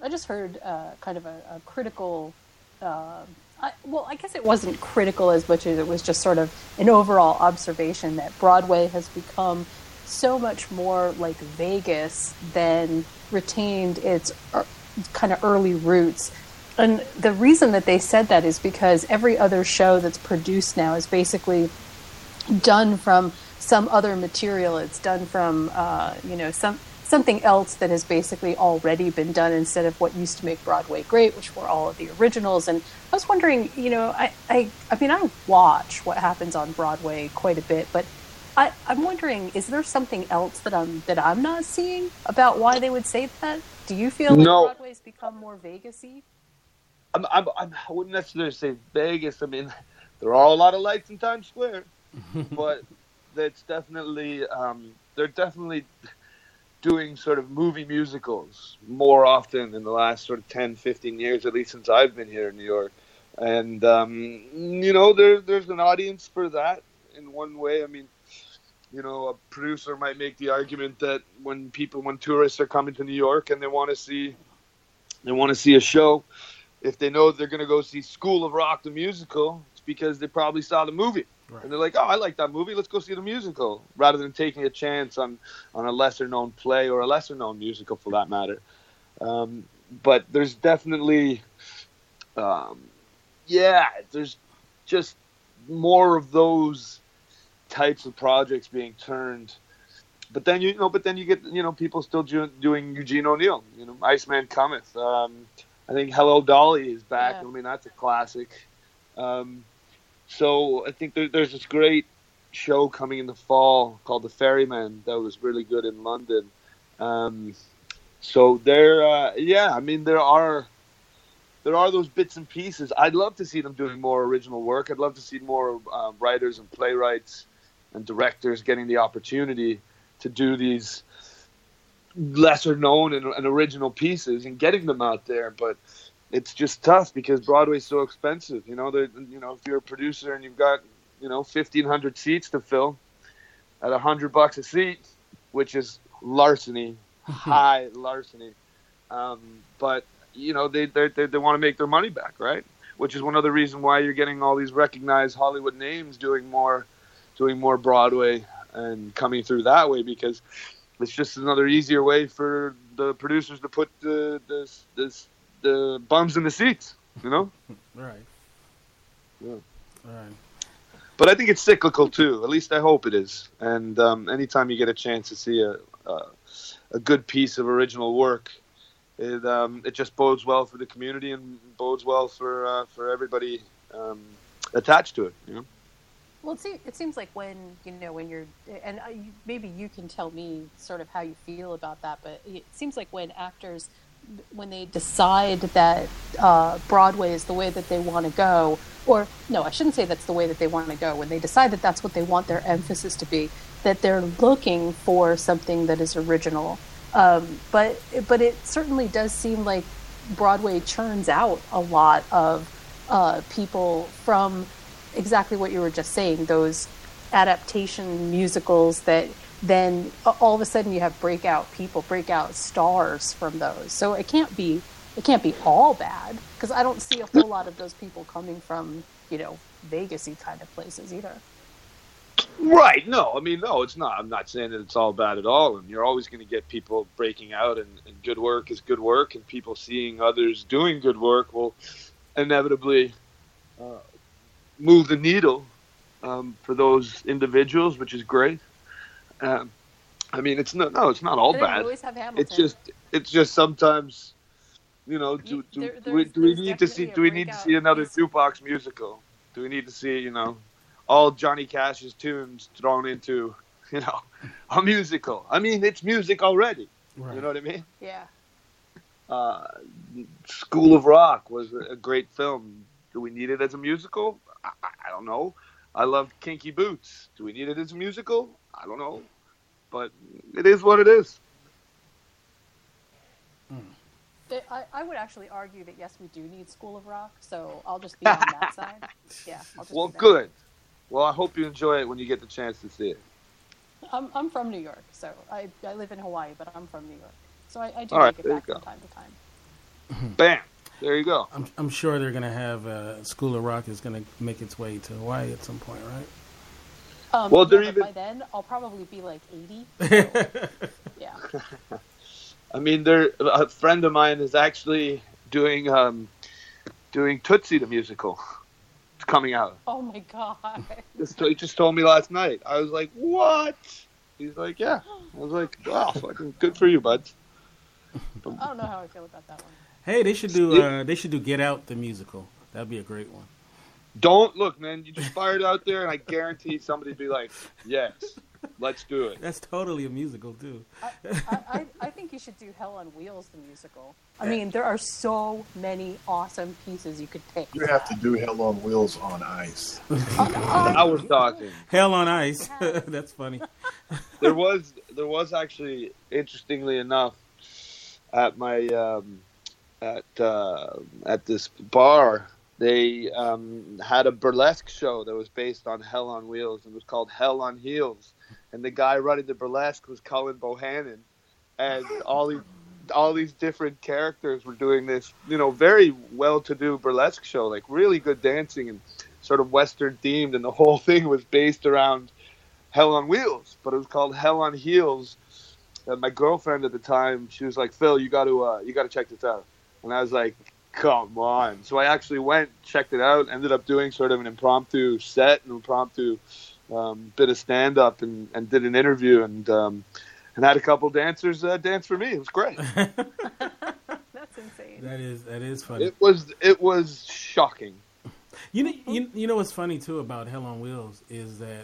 I just heard uh, kind of a, a critical. Uh, I, well, I guess it wasn't critical as much as it was just sort of an overall observation that Broadway has become so much more like Vegas than retained its er, kind of early roots. And the reason that they said that is because every other show that's produced now is basically done from some other material. It's done from, uh, you know, some something else that has basically already been done instead of what used to make Broadway great, which were all of the originals. And I was wondering, you know, I, I, I mean, I watch what happens on Broadway quite a bit, but I, I'm wondering, is there something else that I'm, that I'm not seeing about why they would say that? Do you feel like no. Broadway's become more Vegas-y? I'm, I'm, I'm, I wouldn't necessarily say Vegas. I mean, there are a lot of lights in Times Square, but that's definitely um, they're definitely doing sort of movie musicals more often in the last sort of ten, fifteen years, at least since I've been here in New York. And, um, you know, there, there's an audience for that in one way. I mean, you know, a producer might make the argument that when people, when tourists are coming to New York and they want to see, they want to see a show, if they know they're going to go see School of Rock, the musical, it's because they probably saw the movie. Right. And they're like, oh, I like that movie. Let's go see the musical, rather than taking a chance on, on a lesser-known play or a lesser-known musical, for that matter. Um, but there's definitely um, yeah, there's just more of those types of projects being turned. But then, you know, but then you get, you know, people still do, doing Eugene O'Neill, you know, Iceman Cometh. Um, I think Hello, Dolly is back. Yeah. I mean, that's a classic. Um, so I think there, there's this great show coming in the fall called The Ferryman that was really good in London. Um, so there, uh, yeah, I mean, there are, there are those bits and pieces. I'd love to see them doing more original work. I'd love to see more uh, writers and playwrights and directors getting the opportunity to do these lesser known and, and original pieces and getting them out there. But it's just tough because Broadway's so expensive. You know, you know, if you're a producer and you've got, you know, fifteen hundred seats to fill at a hundred bucks a seat, which is larceny, high larceny. Um, but you know, they, they, they want to make their money back. Right. Which is one other reason why you're getting all these recognized Hollywood names doing more, doing more Broadway, and coming through that way, because it's just another easier way for the producers to put the the, the, the bums in the seats, you know? Right. Yeah. Right. But I think it's cyclical, too. At least I hope it is. And um, anytime you get a chance to see a a, a good piece of original work, it um, it just bodes well for the community and bodes well for, uh, for everybody um, attached to it, you know? Well, it seems like when, you know, when you're, and maybe you can tell me sort of how you feel about that, but it seems like when actors, when they decide that uh, Broadway is the way that they want to go, or no, I shouldn't say that's the way that they want to go, when they decide that that's what they want their emphasis to be, that they're looking for something that is original. Um, but but it certainly does seem like Broadway churns out a lot of uh, people from exactly what you were just saying, those adaptation musicals that then all of a sudden you have breakout people, breakout stars from those. So it can't be, it can't be all bad, because I don't see a whole lot of those people coming from, you know, Vegas-y kind of places either. Right. No, I mean, no, it's not. I'm not saying that it's all bad at all. And you're always going to get people breaking out, and, and good work is good work, and people seeing others doing good work will inevitably uh, move the needle um, for those individuals, which is great. Um, I mean, it's no, no, it's not all bad. It's just, it's just sometimes, you know, do, do, there, do we, do we need to see, do we need to see another jukebox musical? Do we need to see, you know, all Johnny Cash's tunes thrown into, you know, a musical? I mean, it's music already. Right. You know what I mean? Yeah. Uh, School of Rock was a great film. Do we need it as a musical? I, I don't know. I love Kinky Boots. Do we need it as a musical? I don't know. But it is what it is. Mm. I, I would actually argue that, yes, we do need School of Rock. So I'll just be on that side. Yeah. I'll just well, good. Well, I hope you enjoy it when you get the chance to see it. I'm I'm from New York. So I, I live in Hawaii, but I'm from New York. So I, I do right, make it back from time to time. Bam. There you go. I'm, I'm sure they're going to have uh, School of Rock is going to make its way to Hawaii at some point, right? Um, well, yeah, even... by then, I'll probably be like eighty. So, yeah. I mean, there a friend of mine is actually doing um, doing Tootsie the musical. It's coming out. Oh my god! Just, he just told me last night. I was like, "What?" He's like, "Yeah." I was like, "Wow, fucking good for you, bud." But, I don't know how I feel about that one. Hey, they should do. Uh, they should do Get Out the musical. That'd be a great one. Don't look, man. You just fired out there, and I guarantee somebody'd be like, "Yes, let's do it." That's totally a musical, too. I, I, I think you should do Hell on Wheels the musical. I mean, there are so many awesome pieces you could pick. You have to do Hell on Wheels on ice. I was talking Hell on Ice. That's funny. There was there was actually, interestingly enough, at my. Um, At uh, at this bar, they um, had a burlesque show that was based on Hell on Wheels. It was called Hell on Heels, and the guy running the burlesque was Cullen Bohannon, and all these all these different characters were doing this, you know, very well-to-do burlesque show, like really good dancing and sort of Western themed, and the whole thing was based around Hell on Wheels, but it was called Hell on Heels. And my girlfriend at the time, she was like, "Phil, you got to uh, you got to check this out." And I was like, come on. So I actually went, checked it out, ended up doing sort of an impromptu set, an impromptu um, bit of stand-up, and, and did an interview, and um, and had a couple dancers uh, dance for me. It was great. That's insane. That is that is funny. It was it was shocking. You know, you, you know what's funny, too, about Hell on Wheels is that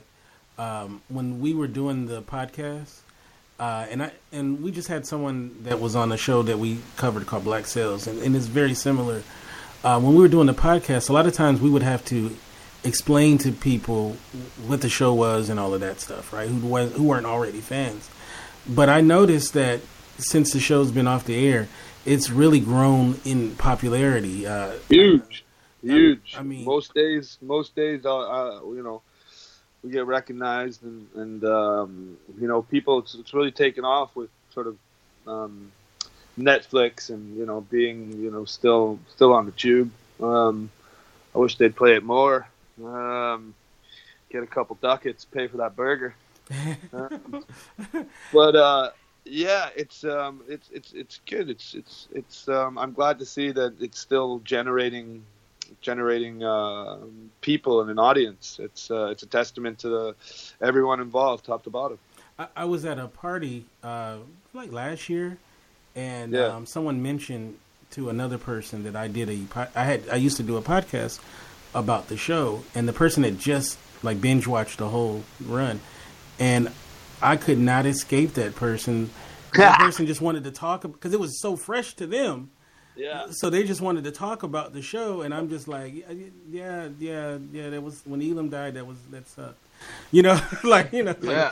um, when we were doing the podcast, uh, and I and we just had someone that was on a show that we covered called Black Sails, and, and it's very similar. Uh, when we were doing the podcast, a lot of times we would have to explain to people what the show was and all of that stuff, right, who, was, who weren't already fans. But I noticed that since the show's been off the air, it's really grown in popularity. Uh, Huge. Huge. I mean, most days, most days, uh, you know, we get recognized, and, and um, you know, people. It's, it's really taken off with sort of um, Netflix, and you know, being you know still still on the tube. Um, I wish they'd play it more. Um, get a couple ducats, pay for that burger. um, but uh, yeah, it's um, it's it's it's good. It's it's it's. Um, I'm glad to see that it's still generating. generating uh, people and an audience. It's uh, it's a testament to the, everyone involved, top to bottom. I, I was at a party uh, like last year, and yeah. um, someone mentioned to another person that I did a I had I used to do a podcast about the show, and the person had just like binge watched the whole run, and I could not escape that person. That person just wanted to talk because it was so fresh to them. Yeah. So they just wanted to talk about the show, and I'm just like, yeah, yeah, yeah. That was when Elam died. That was that sucked. You know, like you know, yeah.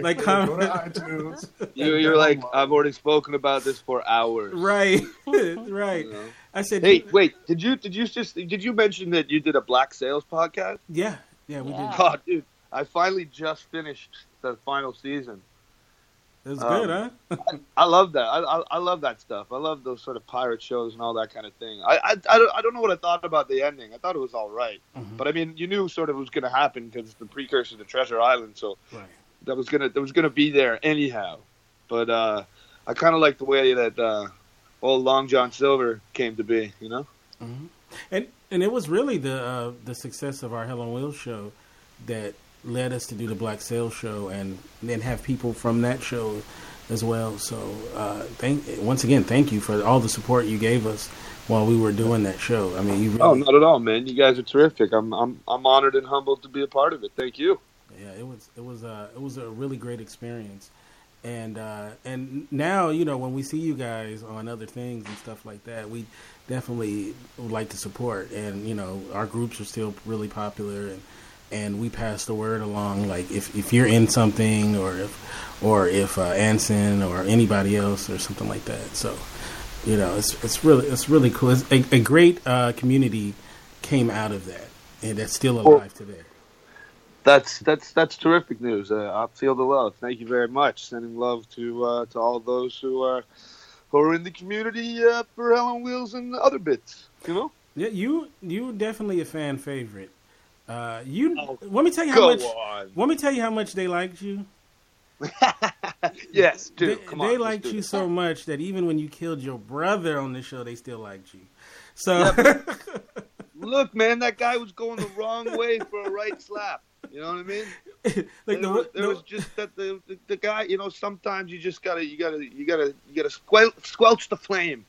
like, like go to iTunes. You, you're like, I've already spoken about this for hours. Right, right. You know? I said, hey, wait, did you did you just did you mention that you did a Black Sails podcast? Yeah, yeah, we yeah. did. God, dude, I finally just finished the final season. That's good, um, huh? I, I love that. I, I I love that stuff. I love those sort of pirate shows and all that kind of thing. I I, I, don't, I don't know what I thought about the ending. I thought it was all right. Mm-hmm. But, I mean, you knew sort of what was going to happen because it's the precursor to Treasure Island. So right. that was going to that was gonna be there anyhow. But uh, I kind of like the way that uh, old Long John Silver came to be, you know? Mm-hmm. And and it was really the uh, the success of our Hell on Wheels show that led us to do the Black Sails show, and then have people from that show as well. So uh, thank once again, thank you for all the support you gave us while we were doing that show. I mean, you really... oh, not at all, man. You guys are terrific. I'm I'm I'm honored and humbled to be a part of it. Thank you. Yeah, it was it was uh, it was a really great experience, and uh, and now you know when we see you guys on other things and stuff like that, we definitely would like to support. And you know, our groups are still really popular, and. And we pass the word along, like if, if you're in something, or if or if uh, Anson or anybody else or something like that. So, you know, it's it's really it's really cool. It's a, a great uh, community came out of that, and that's still alive oh, today. That's that's that's terrific news. Uh, I feel the love. Thank you very much. Sending love to uh, to all those who are who are in the community uh, for Hell on Wheels and other bits. You know. Yeah, you you definitely a fan favorite. Uh, you oh, let me tell you how much. On. Let me tell you how much they liked you. yes, dude. They, come on, they liked you so much that even when you killed your brother on the show, they still liked you. So, yeah, but, look, man, that guy was going the wrong way for a right slap. You know what I mean? like there, the, was, there the, was just that the, the the guy. You know, sometimes you just gotta you gotta you gotta you gotta squelch, squelch the flame.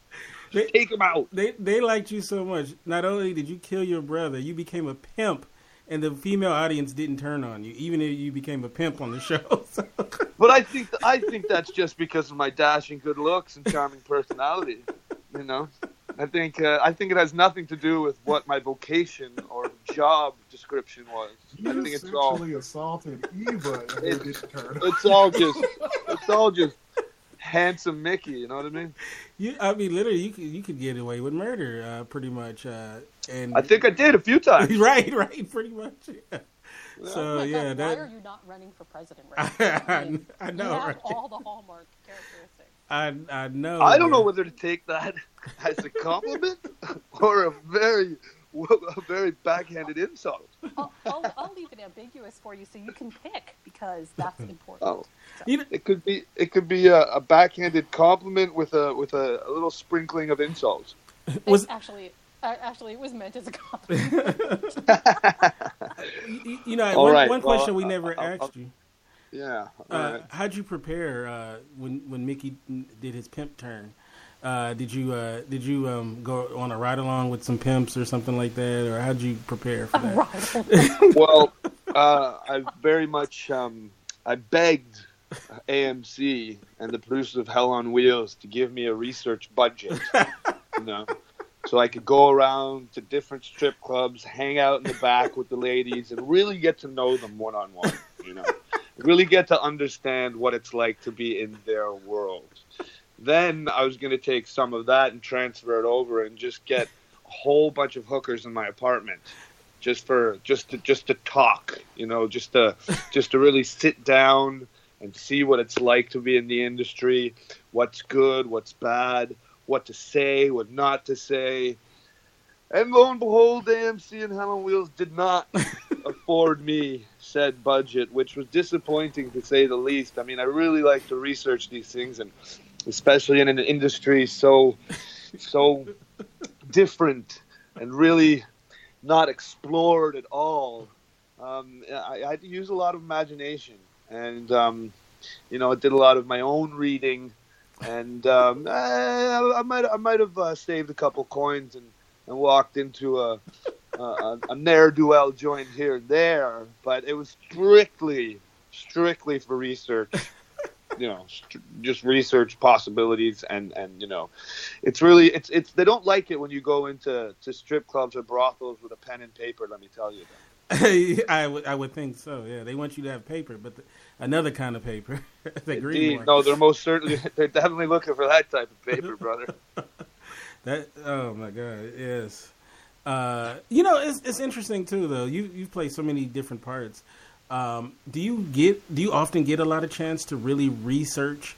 Just they, take him out. They they liked you so much. Not only did you kill your brother, you became a pimp. And the female audience didn't turn on you, even if you became a pimp on the show. So. But I think th- I think that's just because of my dashing good looks and charming personality. You know, I think uh, I think it has nothing to do with what my vocation or job description was. You I think it's all assaulted Eva. And it, didn't turn it's on. all just it's all just handsome Mickey. You know what I mean? You, I mean, literally, you could you could get away with murder, uh, pretty much. Uh, And I think I did a few times. Right, right, pretty much. Yeah. Yeah. So like yeah, that, that... why are you not running for president right now? I, mean, I know. You have right? all the hallmark characteristics. I I know. I don't yeah. know whether to take that as a compliment or a very a very backhanded insult. I'll, I'll, I'll leave it ambiguous for you, so you can pick, because that's important. Oh, so. you know, it could be it could be a, a backhanded compliment with a with a, a little sprinkling of insults. was actually actually it was meant as a compliment. you, you know, all one, right. one well, question we never I'll, asked I'll, you. Yeah. Uh, right. How'd you prepare uh, when when Mickey did his pimp turn? Uh, did you uh, did you um, go on a ride along with some pimps or something like that, or how'd you prepare for that? Well, uh, I very much um, I begged A M C and the producers of Hell on Wheels to give me a research budget, you know, so I could go around to different strip clubs, hang out in the back with the ladies, and really get to know them one on one. You know, really get to understand what it's like to be in their world. Then I was going to take some of that and transfer it over and just get a whole bunch of hookers in my apartment, just for just to just to talk, you know, just to just to really sit down and see what it's like to be in the industry, what's good, what's bad, what to say, what not to say. And lo and behold, A M C and Hell on Wheels did not afford me said budget, which was disappointing to say the least. I mean, I really like to research these things, and especially in an industry so so different and really not explored at all. Um, I, I had to use a lot of imagination, and um, you know, I did a lot of my own reading, and um, I, I might I might have uh, saved a couple coins and, and walked into a a, a ne'er-do-well joint here and there, but it was strictly strictly for research. You know, just research possibilities, and, and you know, it's really it's it's they don't like it when you go into to strip clubs or brothels with a pen and paper. Let me tell you that. I would I would think so. Yeah, they want you to have paper, but the, another kind of paper. the Indeed. Green one. No, they're most certainly they're definitely looking for that type of paper, brother. That oh my God, yes. Uh, you know, it's it's interesting too, though. You you've played so many different parts. Um, do you get? Do you often get a lot of chance to really research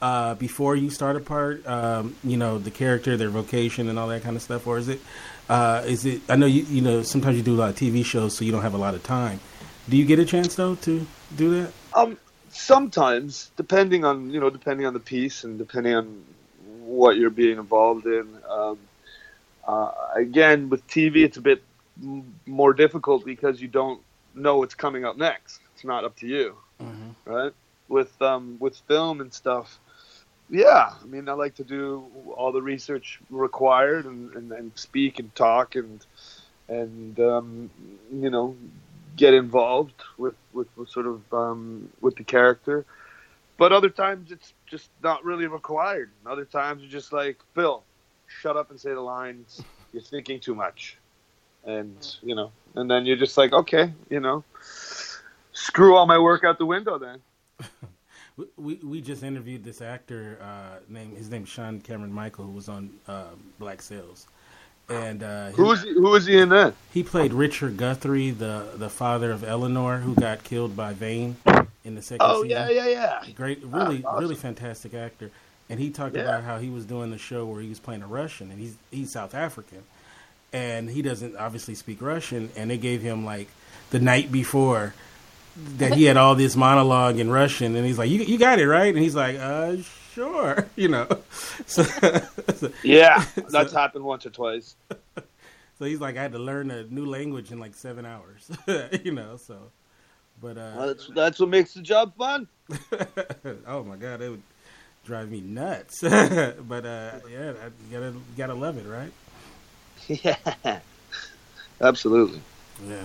uh, before you start a part? Um, you know, the character, their vocation, and all that kind of stuff. Or is it? Uh, is it? I know you. You know, sometimes you do a lot of T V shows, so you don't have a lot of time. Do you get a chance though to do that? Um, sometimes, depending on you know, depending on the piece and depending on what you're being involved in. Um, uh, again, with T V, it's a bit m- more difficult because you don't know what's coming up next. It's not up to you. Mm-hmm. Right? With um with film and stuff, yeah, I mean, I like to do all the research required and, and, and speak and talk and and um you know, get involved with, with, with sort of um with the character. But other times it's just not really required. Other times it's just like, Phil, shut up and say the lines. You're thinking too much. And you know, and then you're just like, okay, you know, screw all my work out the window then. we we just interviewed this actor, uh, named his name's Sean Cameron Michael, who was on uh, Black Sails, and uh, he, who was he, who was he in that? He played Richard Guthrie, the the father of Eleanor, who got killed by Vane in the second oh, season. Oh yeah, yeah, yeah! Great, really, oh, awesome. Really fantastic actor. And he talked yeah. about how he was doing the show where he was playing a Russian, and he's he's South African. And he doesn't obviously speak Russian, and they gave him, like, the night before that he had all this monologue in Russian, and he's like, you you got it, right? And he's like, uh, sure, you know. So, so yeah, that's so, happened once or twice. So he's like, I had to learn a new language in, like, seven hours, you know, so. But uh, well, that's, that's what makes the job fun. Oh, my God, it would drive me nuts. But, uh, yeah, I gotta, gotta love it, right? Yeah, absolutely. Yeah.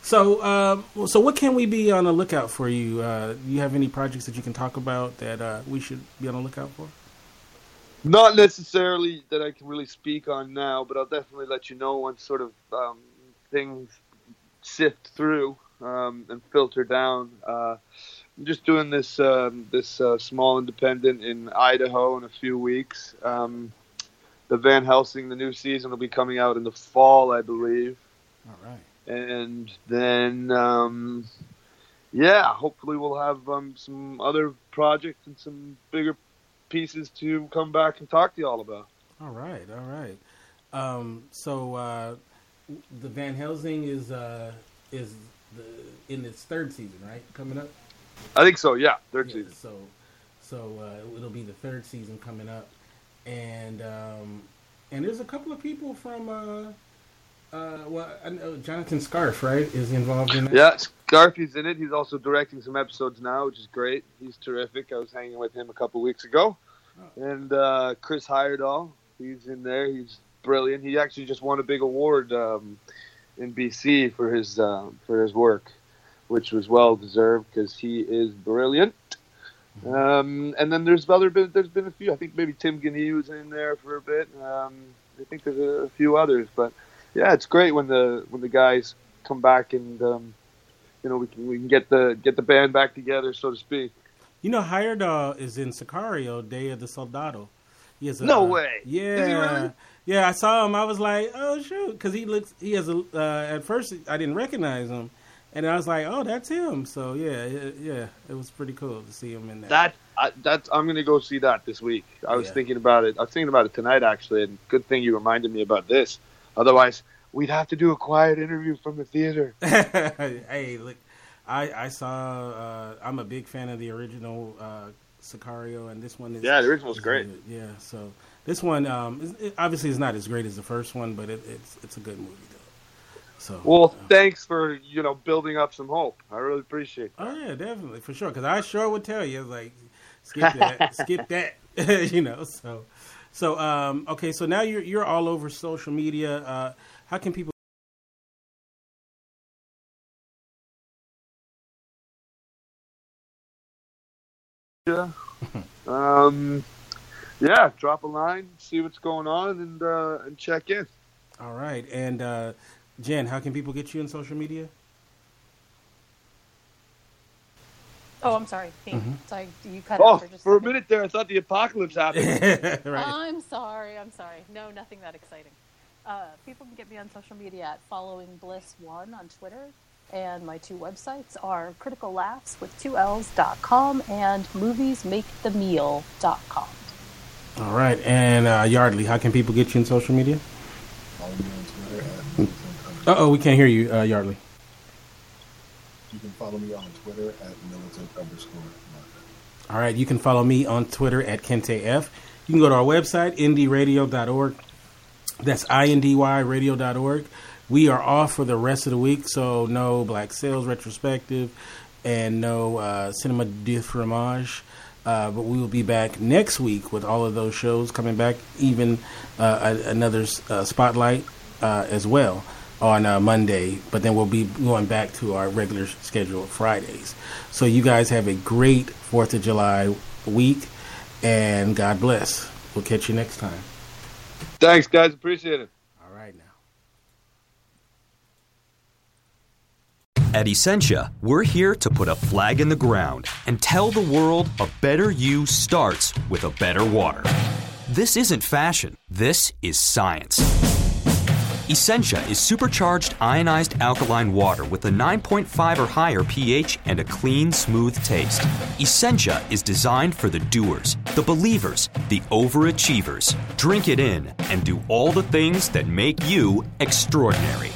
So, um, so what can we be on the lookout for you? Uh, do you have any projects that you can talk about that uh, we should be on the lookout for? Not necessarily that I can really speak on now, but I'll definitely let you know once sort of um, things sift through um, and filter down. Uh, I'm just doing this um, this uh, small independent in Idaho in a few weeks. Um, The Van Helsing, the new season, will be coming out in the fall, I believe. All right. And then, um, yeah, hopefully we'll have um, some other projects and some bigger pieces to come back and talk to you all about. All right, all right. Um, so uh, the Van Helsing is uh, is the, in its third season, right? Coming up. I think so. Yeah, third yeah, season. So, so uh, it'll be the third season coming up. And um, and there's a couple of people from uh, uh, well, I know Jonathan Scarf, right, is involved in that. Yeah, Scarf is in it. He's also directing some episodes now, which is great. He's terrific. I was hanging with him a couple weeks ago, oh. and uh, Chris Heyerdahl, he's in there. He's brilliant. He actually just won a big award um, in B C for his um, for his work, which was well deserved because he is brilliant. Um, and then there's other been there's been a few. I think maybe Tim Guinea was in there for a bit. Um, I think there's a, a few others, but yeah, it's great when the when the guys come back and um, you know we can we can get the get the band back together, so to speak. You know, Heyerdahl is in Sicario, Day of the Soldado. He has a, no way. Uh, yeah, is he really? Yeah. I saw him. I was like, oh shoot, because he looks he has a. Uh, at first, I didn't recognize him. And I was like, "Oh, that's him!" So yeah, yeah, it was pretty cool to see him in there. That I, that I'm gonna go see that this week. I was yeah. thinking about it. I was thinking about it tonight, actually. And good thing you reminded me about this. Otherwise, we'd have to do a quiet interview from the theater. Hey, look, I I saw. Uh, I'm a big fan of the original uh, Sicario, and this one is yeah, the original's great. Good. Yeah, so this one um, is, it, obviously is not as great as the first one, but it, it's it's a good movie. So, well, uh, thanks for, you know, building up some hope. I really appreciate that. Oh, yeah, definitely, for sure. Because I sure would tell you, like, skip that, skip that, you know. So, so um, okay, so now you're, you're all over social media. Uh, how can people... Yeah. um, yeah, drop a line, see what's going on, and, uh, and check in. All right, and... Uh, Jen, how can people get you on social media? Oh, I'm sorry. Mm-hmm. Sorry, you cut oh, out for just for a minute there. I thought the apocalypse happened. Right. I'm sorry. I'm sorry. No, nothing that exciting. Uh, people can get me on social media at following bliss one on Twitter. And my two websites are critical laughs with two L's dot com and movies make the meal dot com. All right. And uh, Yardley, how can people get you on social media? Uh-oh, we can't hear you, uh, Yardley. You can follow me on Twitter at militant underscore market. All right, you can follow me on Twitter at KenteF. You can go to our website, indy radio dot org. That's indy radio dot org. We are off for the rest of the week, so no Black Sails retrospective and no uh, Cinema de Fromage. Uh, but we will be back next week with all of those shows coming back, even uh, another uh, Spotlight uh, as well. On uh, Monday, but then we'll be going back to our regular scheduled Fridays. So you guys have a great fourth of July week, and God bless. We'll catch you next time. Thanks, guys. Appreciate it. All right, now. At Essentia, we're here to put a flag in the ground and tell the world a better you starts with a better water. This isn't fashion. This is science. Essentia is supercharged ionized alkaline water with a nine point five or higher pH and a clean, smooth taste. Essentia is designed for the doers, the believers, the overachievers. Drink it in and do all the things that make you extraordinary.